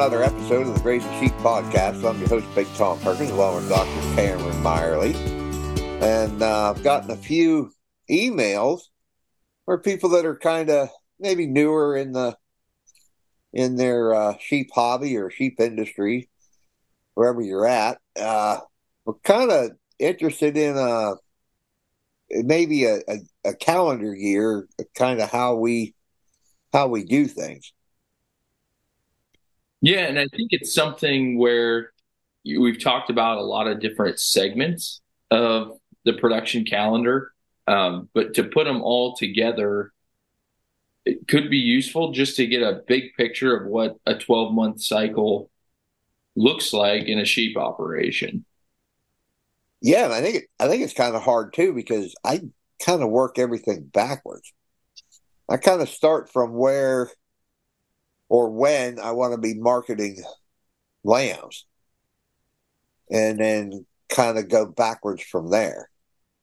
another episode of the Grace of Sheep Podcast. I'm your host, Big Tom Perkins, along with Dr. Cameron Myerly. And I've gotten a few emails for people that are kind of maybe newer in their sheep hobby or sheep industry, wherever you're at. We're kind of interested in maybe a calendar year, kind of how we do things. Yeah, and I think it's something where we've talked about a lot of different segments of the production calendar, but to put them all together, it could be useful just to get a big picture of what a 12-month cycle looks like in a sheep operation. Yeah, and I think it's kind of hard too, because I kind of work everything backwards. I kind of start from where or when I want to be marketing lambs, and then kind of go backwards from there.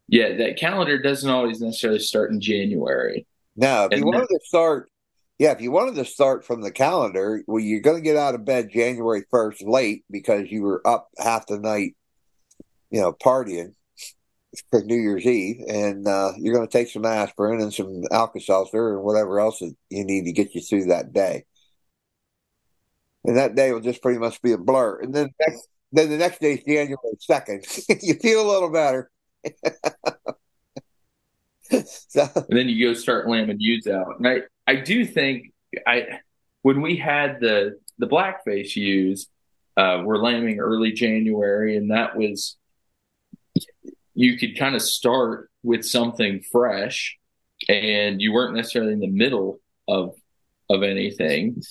Yeah, that calendar doesn't always necessarily start in January. No, if you wanted to start from the calendar, well, you're going to get out of bed January 1st late because you were up half the night, partying for New Year's Eve, and you're going to take some aspirin and some Alka-Seltzer and whatever else that you need to get you through that day. And that day will just pretty much be a blur. And then the next day is January 2nd. You feel a little better. And then you go start lambing ewes out. And I do think when we had the blackface ewes, we're lambing early January, and that was, you could kind of start with something fresh, and you weren't necessarily in the middle of anything.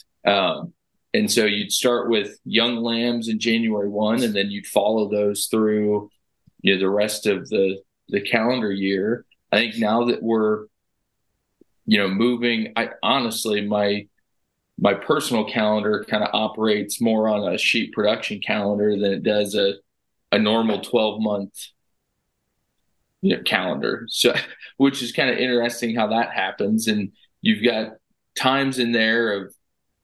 And so you'd start with young lambs in January 1, and then you'd follow those through the rest of the calendar year. I think now that we're, moving, my personal calendar kind of operates more on a sheep production calendar than it does a normal 12-month calendar. So, which is kind of interesting how that happens. And you've got times in there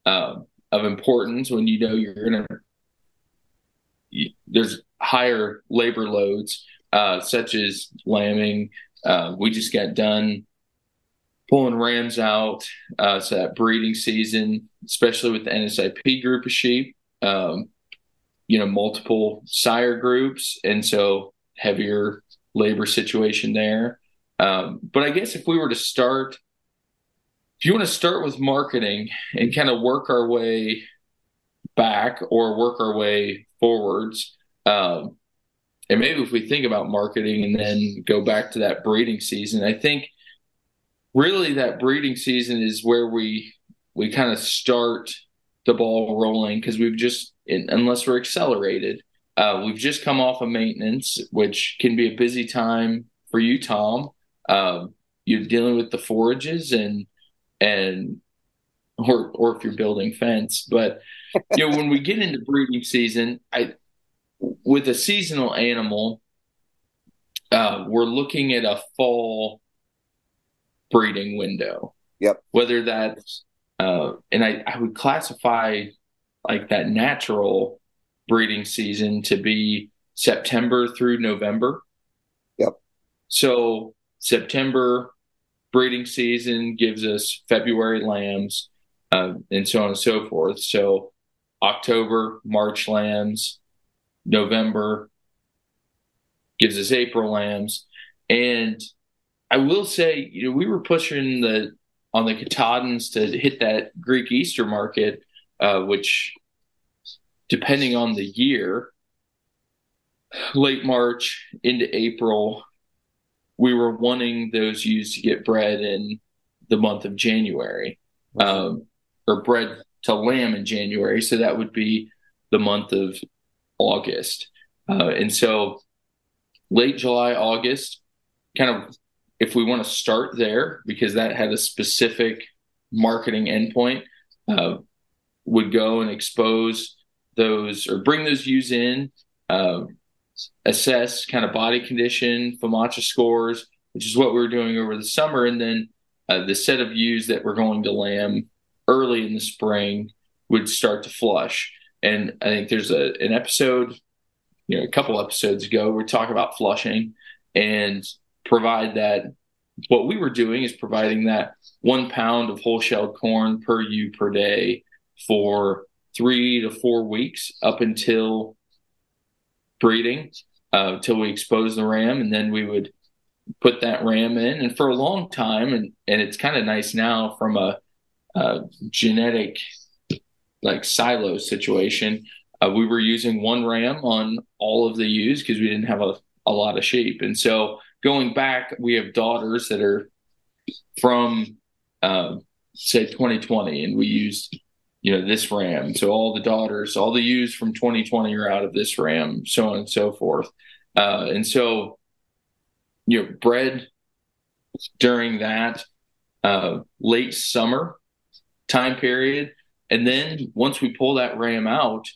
of importance when you're going to, there's higher labor loads, such as lambing. We just got done pulling rams out, so that breeding season, especially with the NSIP group of sheep, multiple sire groups, and so heavier labor situation there. But I guess if you want to start with marketing and kind of work our way back or work our way forwards, and maybe if we think about marketing and then go back to that breeding season, I think really that breeding season is where we kind of start the ball rolling, because we've just, unless we're accelerated, we've just come off of maintenance, which can be a busy time for you, Tom. You're dealing with the forages or if you're building fence, but when we get into breeding season, with a seasonal animal, we're looking at a fall breeding window. Yep. Whether that's, and I would classify like that natural breeding season to be September through November. Yep. So September breeding season gives us February lambs, and so on and so forth. So October, March lambs, November gives us April lambs. And I will say, we were pushing on the Katahdins to hit that Greek Easter market, which, depending on the year, late March into April, we were wanting those ewes to get bred in the month of January, or bred to lamb in January. So that would be the month of August. And so late July, August, kind of if we want to start there, because that had a specific marketing endpoint, would go and expose those or bring those ewes in, assess kind of body condition, FAMACHA scores, which is what we were doing over the summer. And then the set of ewes that were going to lamb early in the spring would start to flush. And I think there's an episode, a couple episodes ago, we talk about flushing and provide that. What we were doing is providing that 1 pound of whole shelled corn per ewe per day for 3 to 4 weeks up until breeding, till we exposed the ram. And then we would put that ram in. And for a long time, and it's kind of nice now from a genetic like silo situation, we were using one ram on all of the ewes because we didn't have a lot of sheep. And so going back, we have daughters that are from, say, 2020, and we used, this ram. So all the daughters, all the ewes from 2020 are out of this ram, so on and so forth. And so, bred during that late summer time period. And then once we pull that ram out,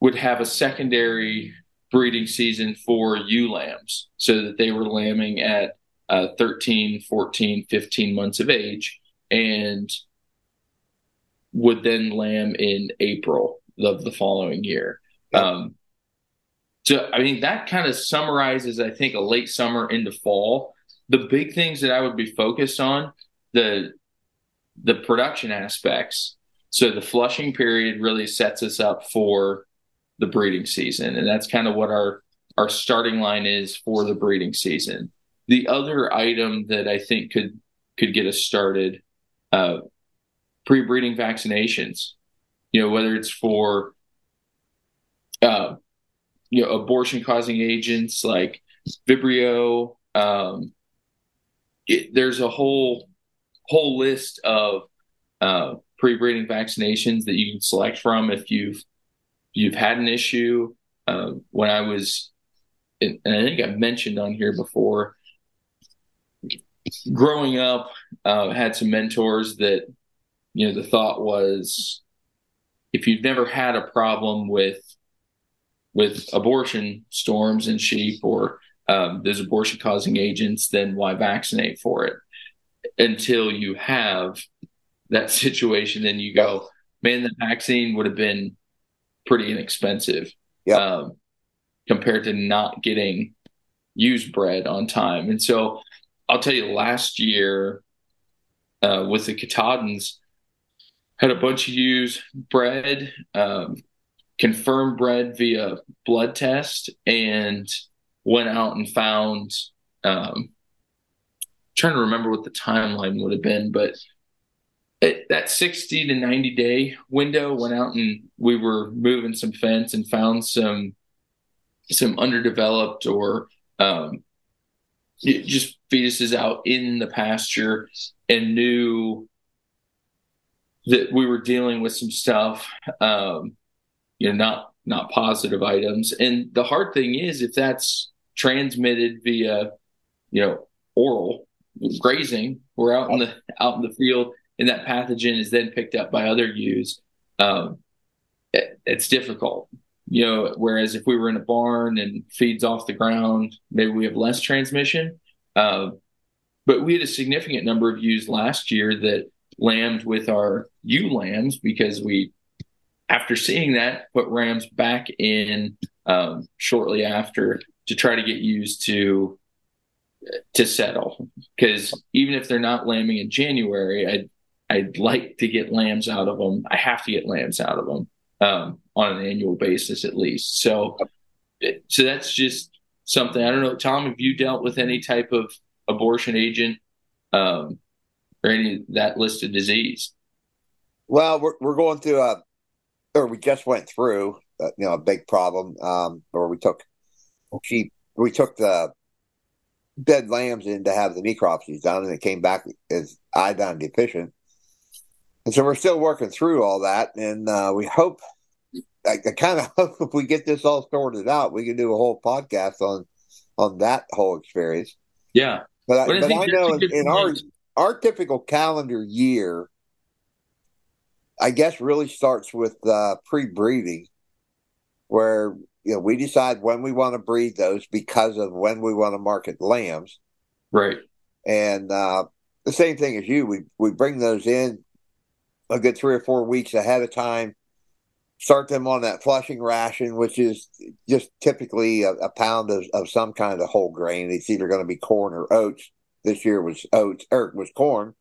would have a secondary breeding season for ewe lambs so that they were lambing at 13, 14, 15 months of age and would then lamb in April of the following year. So, I mean, that kind of summarizes, I think, a late summer into fall. The big things that I would be focused on, the production aspects. So the flushing period really sets us up for the breeding season. And that's kind of what our starting line is for the breeding season. The other item that I think could get us started, pre-breeding vaccinations, whether it's for, abortion causing agents like Vibrio. There's a whole list of, pre-breeding vaccinations that you can select from if you've had an issue. When I was, and I think I've mentioned on here before, growing up, had some mentors that, the thought was, if you've never had a problem with abortion storms in sheep or those abortion causing agents, then why vaccinate for it? Until you have that situation, then you go, man, the vaccine would have been pretty inexpensive, compared to not getting used bread on time. And so I'll tell you, last year with the Katahdins, had a bunch of ewes bred, confirmed bred via blood test, and went out and found, trying to remember what the timeline would have been, but that 60 to 90 day window, went out and we were moving some fence and found some underdeveloped or just fetuses out in the pasture, and knew that we were dealing with some stuff, not positive items. And the hard thing is, if that's transmitted via, oral grazing, we're out in the field, and that pathogen is then picked up by other ewes, it's difficult. Whereas if we were in a barn and feeds off the ground, maybe we have less transmission. But we had a significant number of ewes last year that lambed with our ewe lambs, because we, after seeing that, put rams back in shortly after to try to get ewes to settle. Because even if they're not lambing in January, I'd like to get lambs out of them. I have to get lambs out of them on an annual basis, at least. So that's just something. I don't know, Tom, have you dealt with any type of abortion agent or any of that listed disease? Well, we're going through we just went through, a big problem where we took the dead lambs in to have the necropsies done, and it came back as iodine deficient. And so we're still working through all that, and we hope, I kind of hope, if we get this all sorted out, we can do a whole podcast on that whole experience. Yeah. But I know in our typical calendar year, I guess really starts with pre-breeding, where we decide when we want to breed those because of when we want to market lambs. Right. And the same thing as you, we bring those in a good 3 or 4 weeks ahead of time. Start them on that flushing ration, which is just typically a pound of some kind of whole grain. It's either going to be corn or oats. This year was oats, or was corn.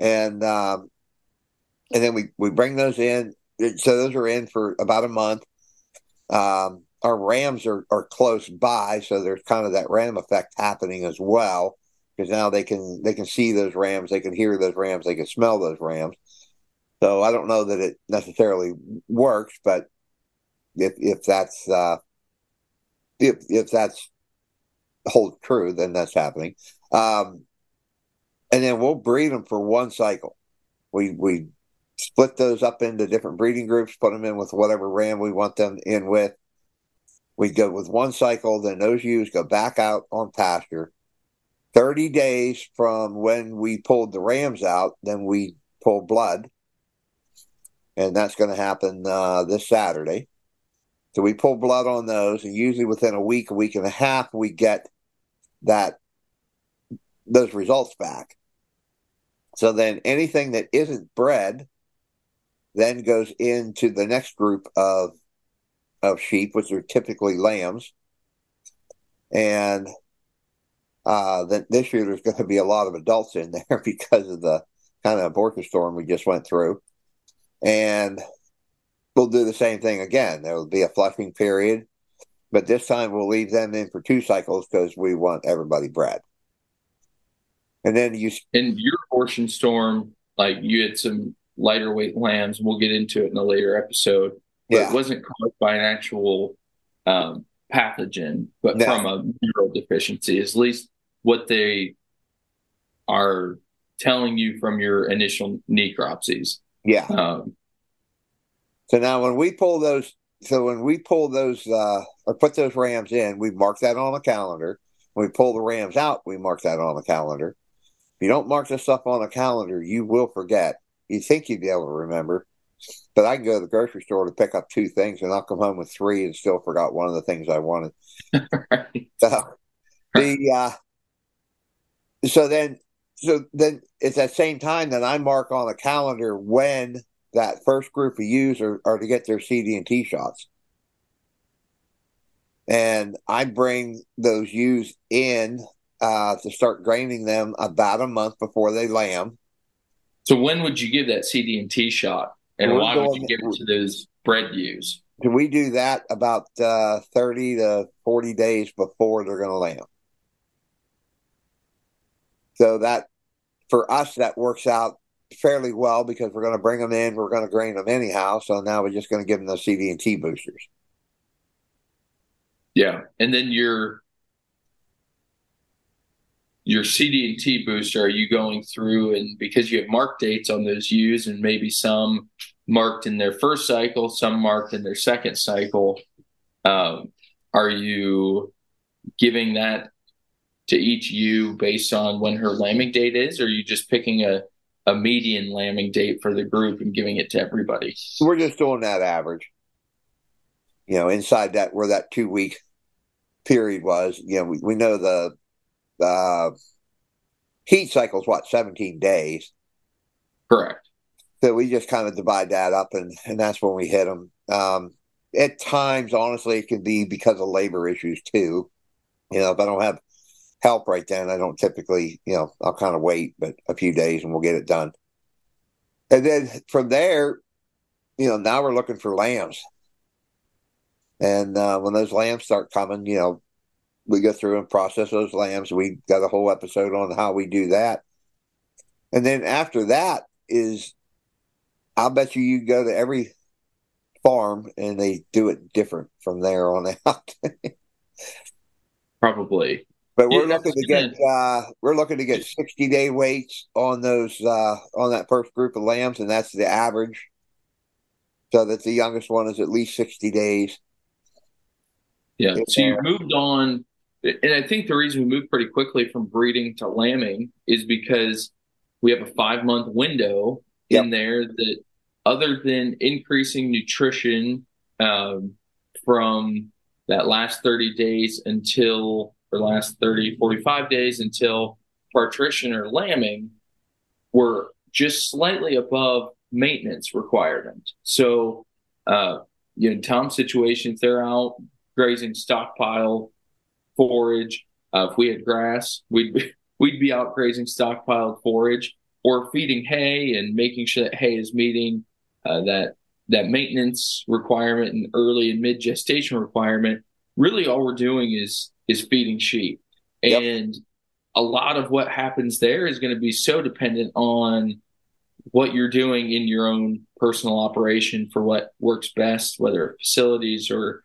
And then we bring those in. So those are in for about a month. Our rams are close by, so there's kind of that ram effect happening as well, because now they can see those rams, they can hear those rams, they can smell those rams. So I don't know that it necessarily works, but if that's holds true, then that's happening. And then we'll breed them for one cycle. We split those up into different breeding groups, put them in with whatever ram we want them in with. We go with one cycle, then those ewes go back out on pasture. 30 days from when we pulled the rams out, then we pull blood. And that's going to happen this Saturday. So we pull blood on those, and usually within a week and a half, we get those results back. So then anything that isn't bred then goes into the next group of sheep, which are typically lambs. And then this year there's going to be a lot of adults in there because of the kind of abortion storm we just went through. And we'll do the same thing again. There will be a flushing period, but this time we'll leave them in for 2 cycles because we want everybody bred. And then in your abortion storm, like you had some lighter weight lambs. We'll get into it in a later episode. But yeah. It wasn't caused by an actual pathogen, but from a mineral deficiency. Is at least what they are telling you from your initial necropsies. Yeah. So now when we pull those, or put those rams in, we mark that on the calendar. When we pull the rams out, we mark that on the calendar. If you don't mark this stuff on the calendar, you will forget. You think you'd be able to remember, but I can go to the grocery store to pick up 2 things and I'll come home with 3 and still forgot one of the things I wanted. Right. So then it's that same time that I mark on the calendar when that first group of ewes are to get their CD&T shots. And I bring those ewes in to start graining them about a month before they lamb. So when would you give that CD&T shot? And why would you give it to those bred ewes? We do that about 30 to 40 days before they're going to lamb. So that, for us, that works out fairly well because we're going to bring them in, we're going to grain them anyhow, so now we're just going to give them those CD&T boosters. Yeah, and then your CD&T booster, are you going through, and because you have mark dates on those ewes, and maybe some marked in their first cycle, some marked in their second cycle, are you giving that to each ewe based on when her lambing date is, or are you just picking a median lambing date for the group and giving it to everybody? We're just doing that average. You know, inside that, where that 2-week period was, you know, we know the heat cycle is, 17 days? Correct. So we just kind of divide that up, and that's when we hit them. At times, honestly, it can be because of labor issues, too. You know, if I don't have help right then, I don't typically, you know, I'll kind of wait, but a few days and we'll get it done. And then from there, you know, now we're looking for lambs. And when those lambs start coming, you know, we go through and process those lambs. We got a whole episode on how we do that. And then after that is, I'll bet you go to every farm and they do it different from there on out. Probably. But we're looking to get 60-day weights on those on that first group of lambs, and that's the average. So that the youngest one is at least 60 days. Yeah, so you moved on, and I think the reason we moved pretty quickly from breeding to lambing is because we have a 5-month window in there that, other than increasing nutrition from that last 30 days until, or last 30, 45 days until partition or lambing, we're just slightly above maintenance requirement. So, in Tom situations, they're out grazing stockpile forage. If we had grass, we'd be out grazing stockpile forage or feeding hay and making sure that hay is meeting that maintenance requirement and early and mid gestation requirement. Really, all we're doing is feeding sheep. And a lot of what happens there is going to be so dependent on what you're doing in your own personal operation for what works best, whether facilities or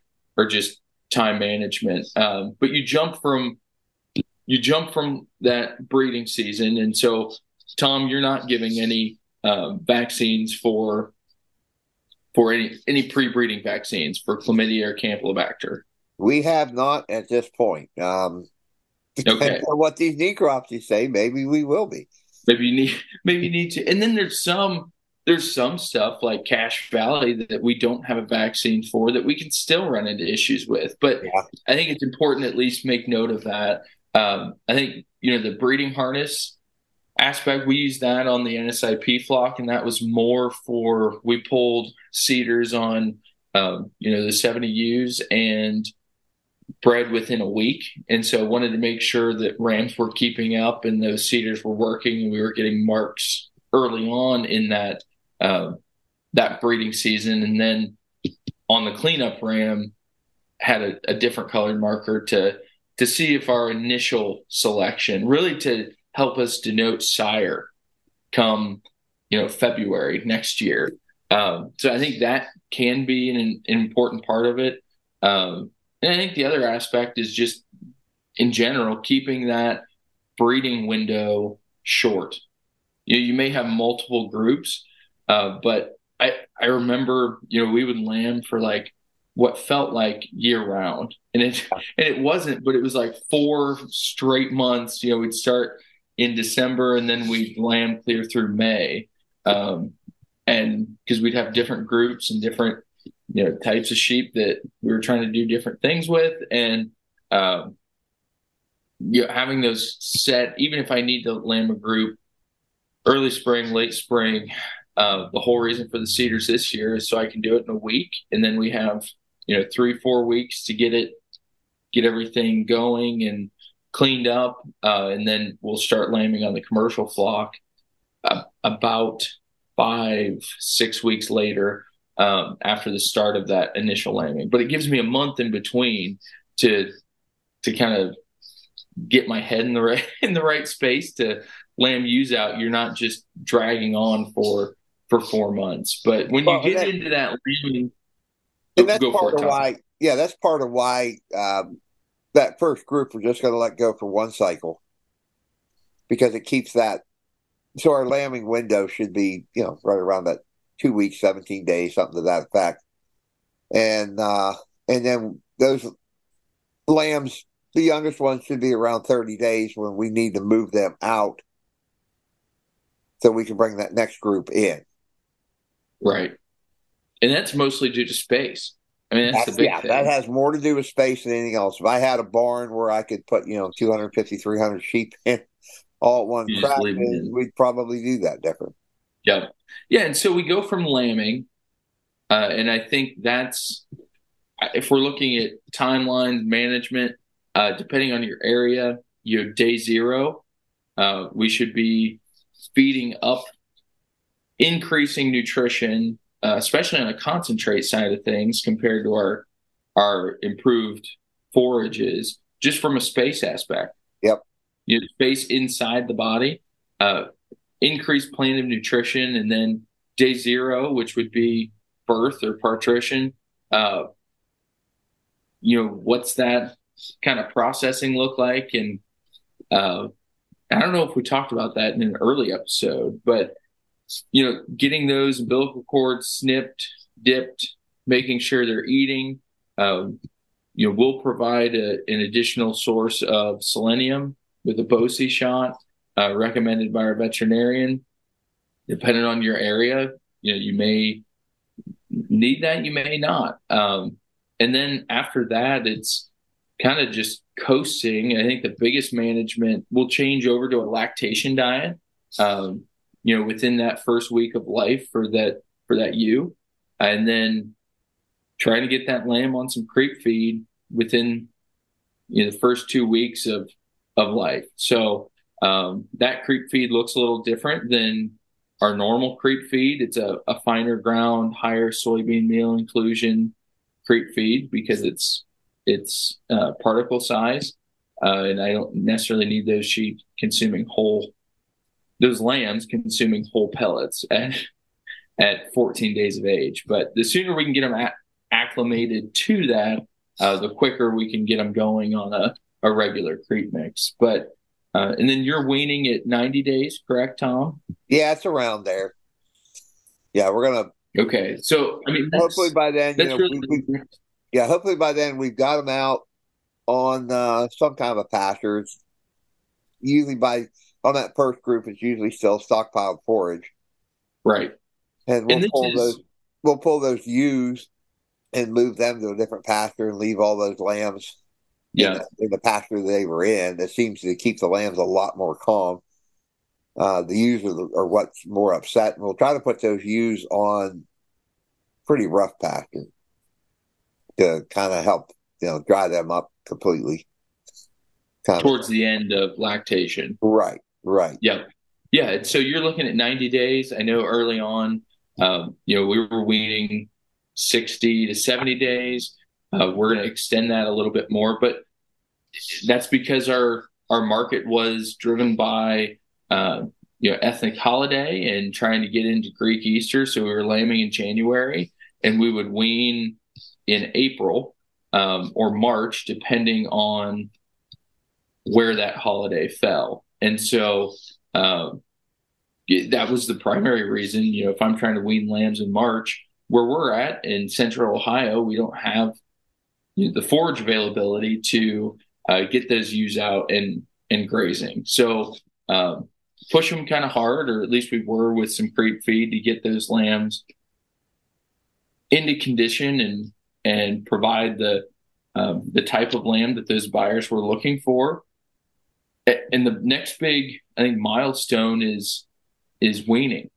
just time management. But you jump from that breeding season. And so, Tom, you're not giving any vaccines for any pre-breeding vaccines for chlamydia or campylobacter. We have not at this point. Depending on what these necropsies say, maybe we will be. Maybe you need to. And then there's some stuff like Cache Valley that we don't have a vaccine for that we can still run into issues with. But yeah, I think it's important to at least make note of that. I think, the breeding harness aspect, we used that on the NSIP flock, and that was more for, we pulled cedars on, the 70 ewes and bred within a week. And so wanted to make sure that rams were keeping up and those cedars were working, and we were getting marks early on in that breeding season. And then on the cleanup ram had a different colored marker to see if our initial selection, really to help us denote sire come, February next year. So I think that can be an important part of it. And I think the other aspect is just, in general, keeping that breeding window short. You may have multiple groups, but I remember, we would lamb for like what felt like year round. And it wasn't, but it was like 4 straight months. We'd start in December and then we'd lamb clear through May. And because we'd have different groups and different types of sheep that we were trying to do different things with. And, having those set, even if I need to lamb a group early spring, late spring, the whole reason for the cedars this year is so I can do it in a week. And then we have, 3-4 weeks to get everything going and cleaned up. And then we'll start lambing on the commercial flock about 5-6 weeks later, after the start of that initial lambing. But it gives me a month in between to kind of get my head in the right space to lamb ewes out. You're not just dragging on for 4 months. But when you get into that lambing, that's part of why that first group we're just going to let go for one cycle, because it keeps that. So our lambing window should be right around that 2 weeks, 17 days, something to that effect. And then those lambs, the youngest ones should be around 30 days when we need to move them out so we can bring that next group in. Right. And that's mostly due to space. I mean, that's the big thing. That has more to do with space than anything else. If I had a barn where I could put, 250, 300 sheep in all at one crop, we'd probably do that different. Yeah. Yeah. And so we go from lambing. And I think that's, if we're looking at timeline management, depending on your area, day zero, we should be feeding up, increasing nutrition, especially on a concentrate side of things compared to our improved forages, just from a space aspect. Yep. Space inside the body, increased plan of nutrition, and then day zero, which would be birth or partition, what's that kind of processing look like? And I don't know if we talked about that in an early episode, but getting those umbilical cords snipped, dipped, making sure they're eating, will provide an additional source of selenium with a Bo-Se shot. Recommended by our veterinarian. Depending on your area, you may need that, you may not. And then after that, it's kind of just coasting. I think the biggest management will change over to a lactation diet. you know, within that first week of life for that ewe, and then trying to get that lamb on some creep feed within, you know, the first 2 weeks of life. So that creep feed looks a little different than our normal creep feed. It's a finer ground, higher soybean meal inclusion creep feed because it's particle size. And I don't necessarily need those sheep consuming those lambs consuming whole pellets at 14 days of age. But the sooner we can get them acclimated to that, the quicker we can get them going on a regular creep mix. But and then you're weaning at 90 days, correct, Tom? Yeah, it's around there. Yeah, we're gonna. Okay, so I mean, hopefully by then, you know, really... hopefully by then we've got them out on some kind of a pasture. Usually on that first group, it's usually still stockpiled forage, right? And we'll pull those ewes and move them to a different pasture and leave all those lambs. Yeah, in the pasture they were in, that seems to keep the lambs a lot more calm. The ewes are what's more upset, and we'll try to put those ewes on pretty rough pasture to kind of help, you know, dry them up completely. Kind towards of. The end of lactation. Right. Yep. Yeah, so you're looking at 90 days. I know early on, you know, we were weaning 60 to 70 days. We're going to extend that a little bit more, but that's because our market was driven by, you know, ethnic holiday and trying to get into Greek Easter. So we were lambing in January and we would wean in April or March, depending on where that holiday fell. And so that was the primary reason. You know, if I'm trying to wean lambs in March, where we're at in central Ohio, we don't have the forage availability to get those ewes out and grazing. So push them kind of hard, or at least we were with some creep feed to get those lambs into condition and provide the type of lamb that those buyers were looking for. And the next big, I think, milestone is weaning.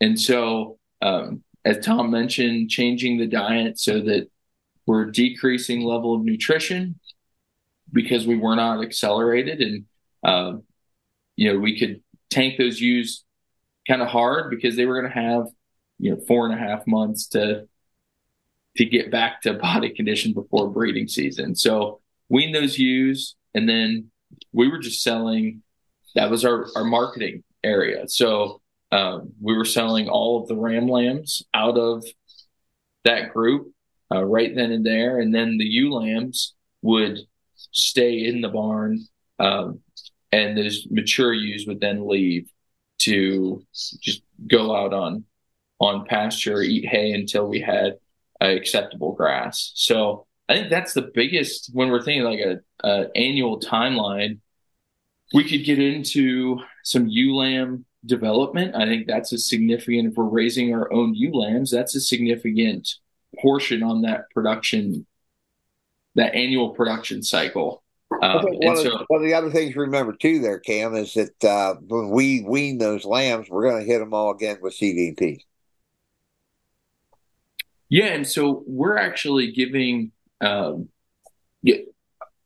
And so as Tom mentioned, changing the diet so that we're decreasing level of nutrition because we were not accelerated. And, you know, we could tank those ewes kind of hard because they were going to have, you know, 4.5 months to get back to body condition before breeding season. So wean those ewes. And then we were just selling, that was our marketing area. So we were selling all of the ram lambs out of that group. Right then and there, and then the ewe lambs would stay in the barn, and those mature ewes would then leave to just go out on pasture, eat hay until we had acceptable grass. So I think that's the biggest, when we're thinking like an annual timeline, we could get into some ewe lamb development. I think that's a significant, if we're raising our own ewe lambs, that's a significant portion on that production, that annual production cycle. One of the other things to remember too there, Cam, is that when we wean those lambs, we're going to hit them all again with CD&T. Yeah, and so we're actually giving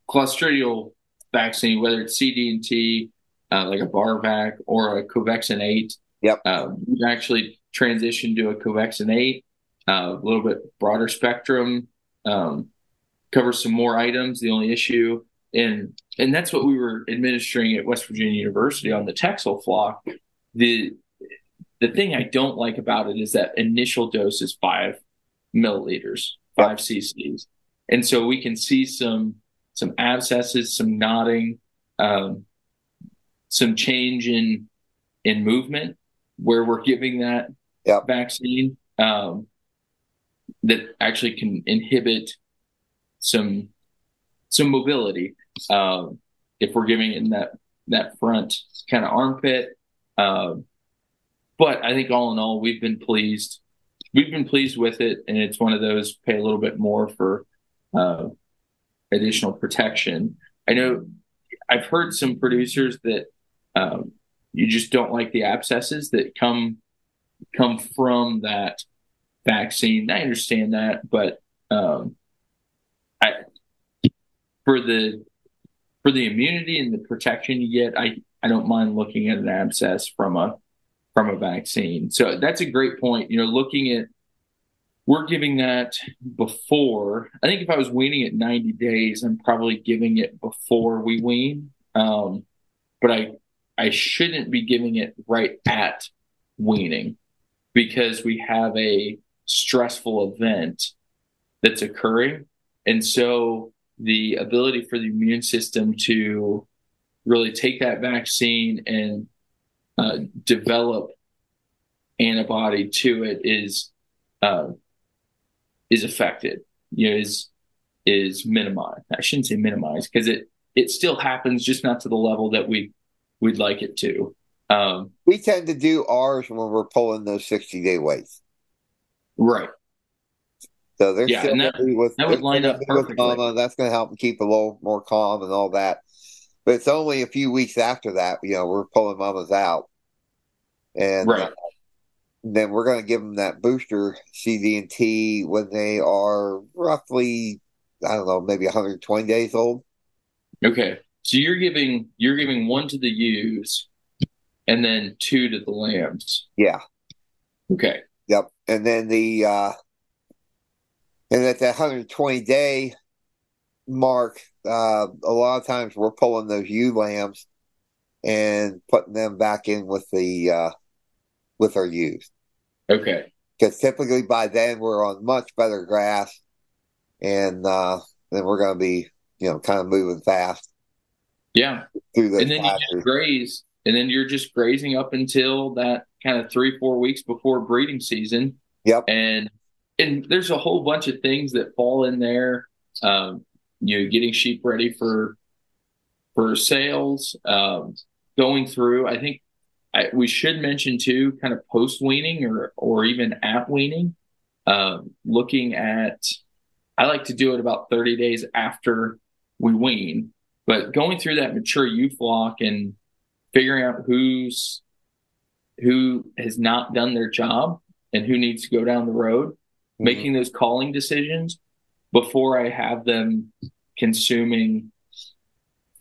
clostridial vaccine, whether it's CD&T, like a BARVAC or a Covexin-8. Yep. We've actually transitioned to a Covexin-8. A little bit broader spectrum, covers some more items. The only issue, and that's what we were administering at West Virginia University on the Texel flock. The thing I don't like about it is that initial dose is 5 milliliters, 5 cc's, and so we can see some abscesses, some knotting, some change in movement where we're giving that vaccine. That actually can inhibit some mobility if we're giving it in that front kind of armpit. But I think all in all, we've been pleased with it, and it's one of those pay a little bit more for additional protection. I know I've heard some producers that You just don't like the abscesses that come from that vaccine. I understand that, but for the immunity and the protection you get, I don't mind looking at an abscess from a vaccine. So that's a great point. You know, looking at, we're giving that before, I think if I was weaning at 90 days, I'm probably giving it before we wean. But I shouldn't be giving it right at weaning because we have a stressful event that's occurring. And so the ability for the immune system to really take that vaccine and develop antibody to it is affected, you know, is minimized. I shouldn't say minimized because it still happens, just not to the level that we'd like it to. We tend to do ours when we're pulling those 60-day waits. Right. So they're still that would line up perfectly. That's going to help them keep a little more calm and all that. But it's only a few weeks after that, you know, we're pulling mamas out. And then we're going to give them that booster CD&T when they are roughly, I don't know, maybe 120 days old. Okay. So you're giving one to the ewes and then two to the lambs. Yeah. Okay. Yep. And then at that 120-day mark, a lot of times we're pulling those ewe lambs and putting them back in with our ewes. Okay. Because typically by then we're on much better grass, and then we're going to be, you know, kind of moving fast. Yeah. Through those you're just grazing up until that kind of 3-4 weeks before breeding season. Yep. And there's a whole bunch of things that fall in there. You know, getting sheep ready for sales, going through. I think we should mention too, kind of post weaning or even at weaning. Looking at, I like to do it about 30 days after we wean, but going through that mature ewe flock and figuring out who has not done their job and who needs to go down the road, mm-hmm. making those calling decisions before I have them consuming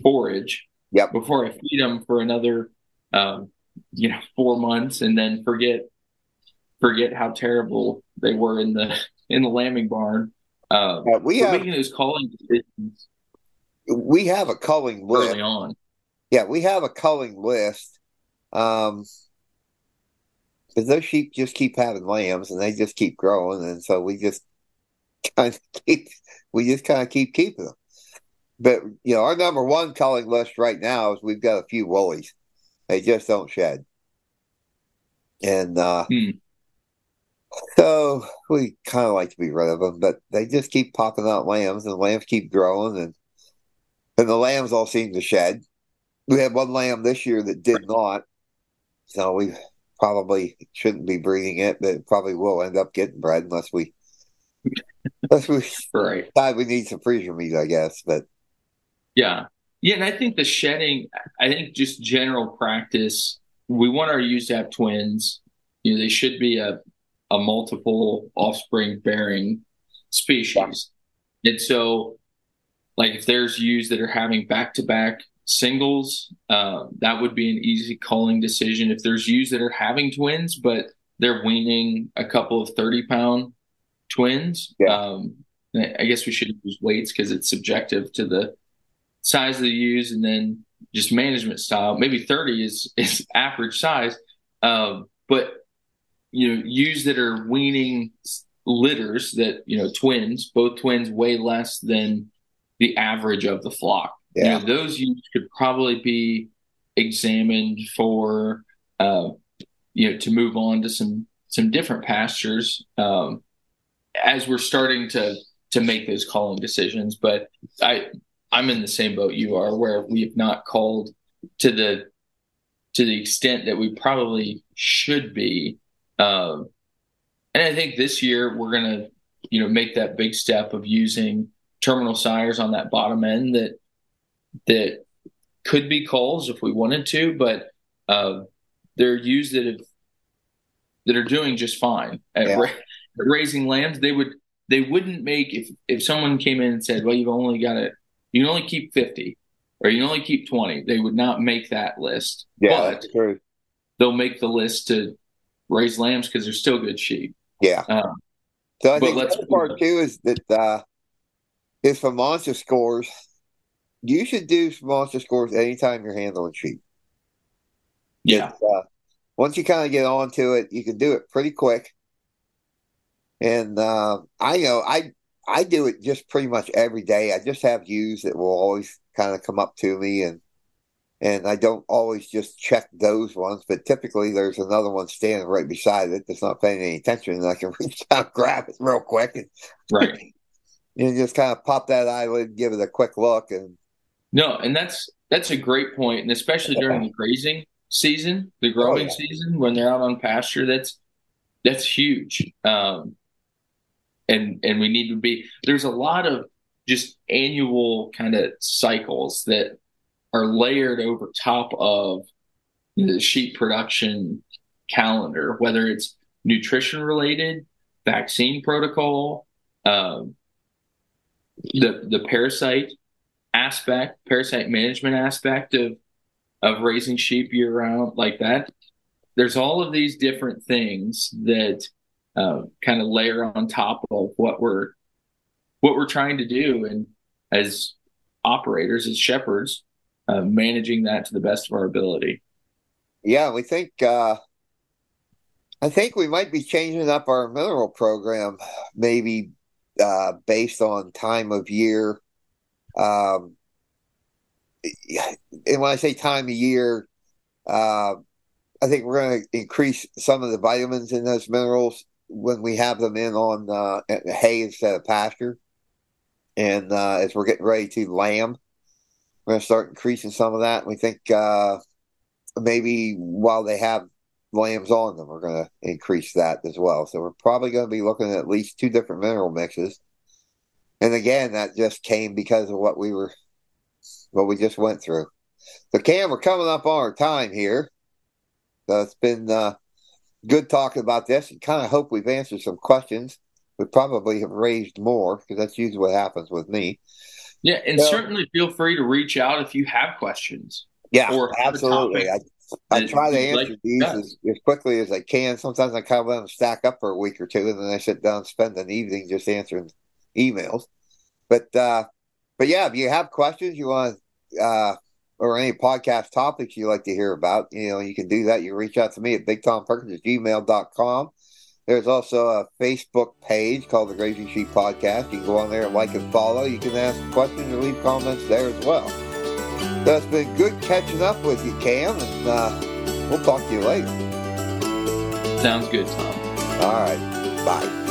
forage, yep. before I feed them for another, 4 months, and then forget how terrible they were in the lambing barn. Making those culling decisions. We have a culling list early on. Yeah, we have a culling list. Because those sheep just keep having lambs, and they just keep growing, and so we just kind of keep keeping them. But, you know, our number one culling list right now is we've got a few woolies. They just don't shed. And so we kind of like to be rid of them, but they just keep popping out lambs, and the lambs keep growing, and the lambs all seem to shed. We had one lamb this year that did not, so we probably shouldn't be breeding it, but it probably will end up getting bred unless we decide we need some freezer meat, I guess. But yeah, and I think the shedding, I think just general practice, we want our ewes to have twins. You know, they should be a multiple offspring bearing species, and so like if there's ewes that are having back-to-back singles, that would be an easy culling decision. If there's ewes that are having twins but they're weaning a couple of 30-pound twins. Yeah. I guess we should use weights because it's subjective to the size of the ewes, and then just management style. Maybe 30 is average size. But, you know, ewes that are weaning litters that, you know, both twins weigh less than the average of the flock. Yeah. You know, those ewes could probably be examined for, to move on to some different pastures. As we're starting to make those calling decisions, but I'm in the same boat you are, where we have not called to the extent that we probably should be. And I think this year we're going to, you know, make that big step of using terminal sires on that bottom end that could be calls if we wanted to, but They're ewes that are doing just fine at raising lambs. They wouldn't make, if someone came in and said, well, you can only keep 50 or you can only keep 20, they would not make that list. Yeah, but that's true. They'll make the list to raise lambs because they're still good sheep. Yeah. So I think the part too is that is for monster scores. You should do monster scores anytime you're handling sheep. Yeah. Once you kind of get onto it, you can do it pretty quick. And I know I do it just pretty much every day. I just have ewes that will always kind of come up to me, and I don't always just check those ones, but typically there's another one standing right beside it that's not paying any attention, and I can reach out, grab it real quick, and right, and just kind of pop that eyelid, give it a quick look, and and that's a great point, and especially during the grazing season, the growing season, when they're out on pasture, that's huge. And we need to be, there's a lot of just annual kind of cycles that are layered over top of the sheep production calendar, whether it's nutrition related, vaccine protocol, the parasite aspect, parasite management aspect of raising sheep year round like that. There's all of these different things that kind of layer on top of what we're trying to do, and as operators, as shepherds, managing that to the best of our ability. Yeah, we think I think we might be changing up our mineral program, maybe based on time of year. And when I say time of year, I think we're going to increase some of the vitamins in those minerals when we have them in on hay instead of pasture. And as we're getting ready to lamb, we're going to start increasing some of that. We think maybe while they have lambs on them, we're going to increase that as well. So we're probably going to be looking at least two different mineral mixes. And again, that just came because of what we just went through. So Cam, we're coming up on our time here. So it's been good talking about this. I kind of hope we've answered some questions. We probably have raised more, because that's usually what happens with me. Yeah, and certainly feel free to reach out if you have questions. Yeah, or absolutely. I try to answer these as quickly as I can. Sometimes I kind of let them stack up for a week or two, and then I sit down and spend an evening just answering emails. But yeah, if you have questions you want to or any podcast topics you like to hear about, you can do that. You can reach out to me at bigtomperkins@gmail.com. There's also a Facebook page called the Grazing Sheep Podcast. You can go on there and like and follow. You can ask questions or leave comments there as well. So it's been good catching up with you, Cam, and we'll talk to you later. Sounds good, Tom. All right. Bye.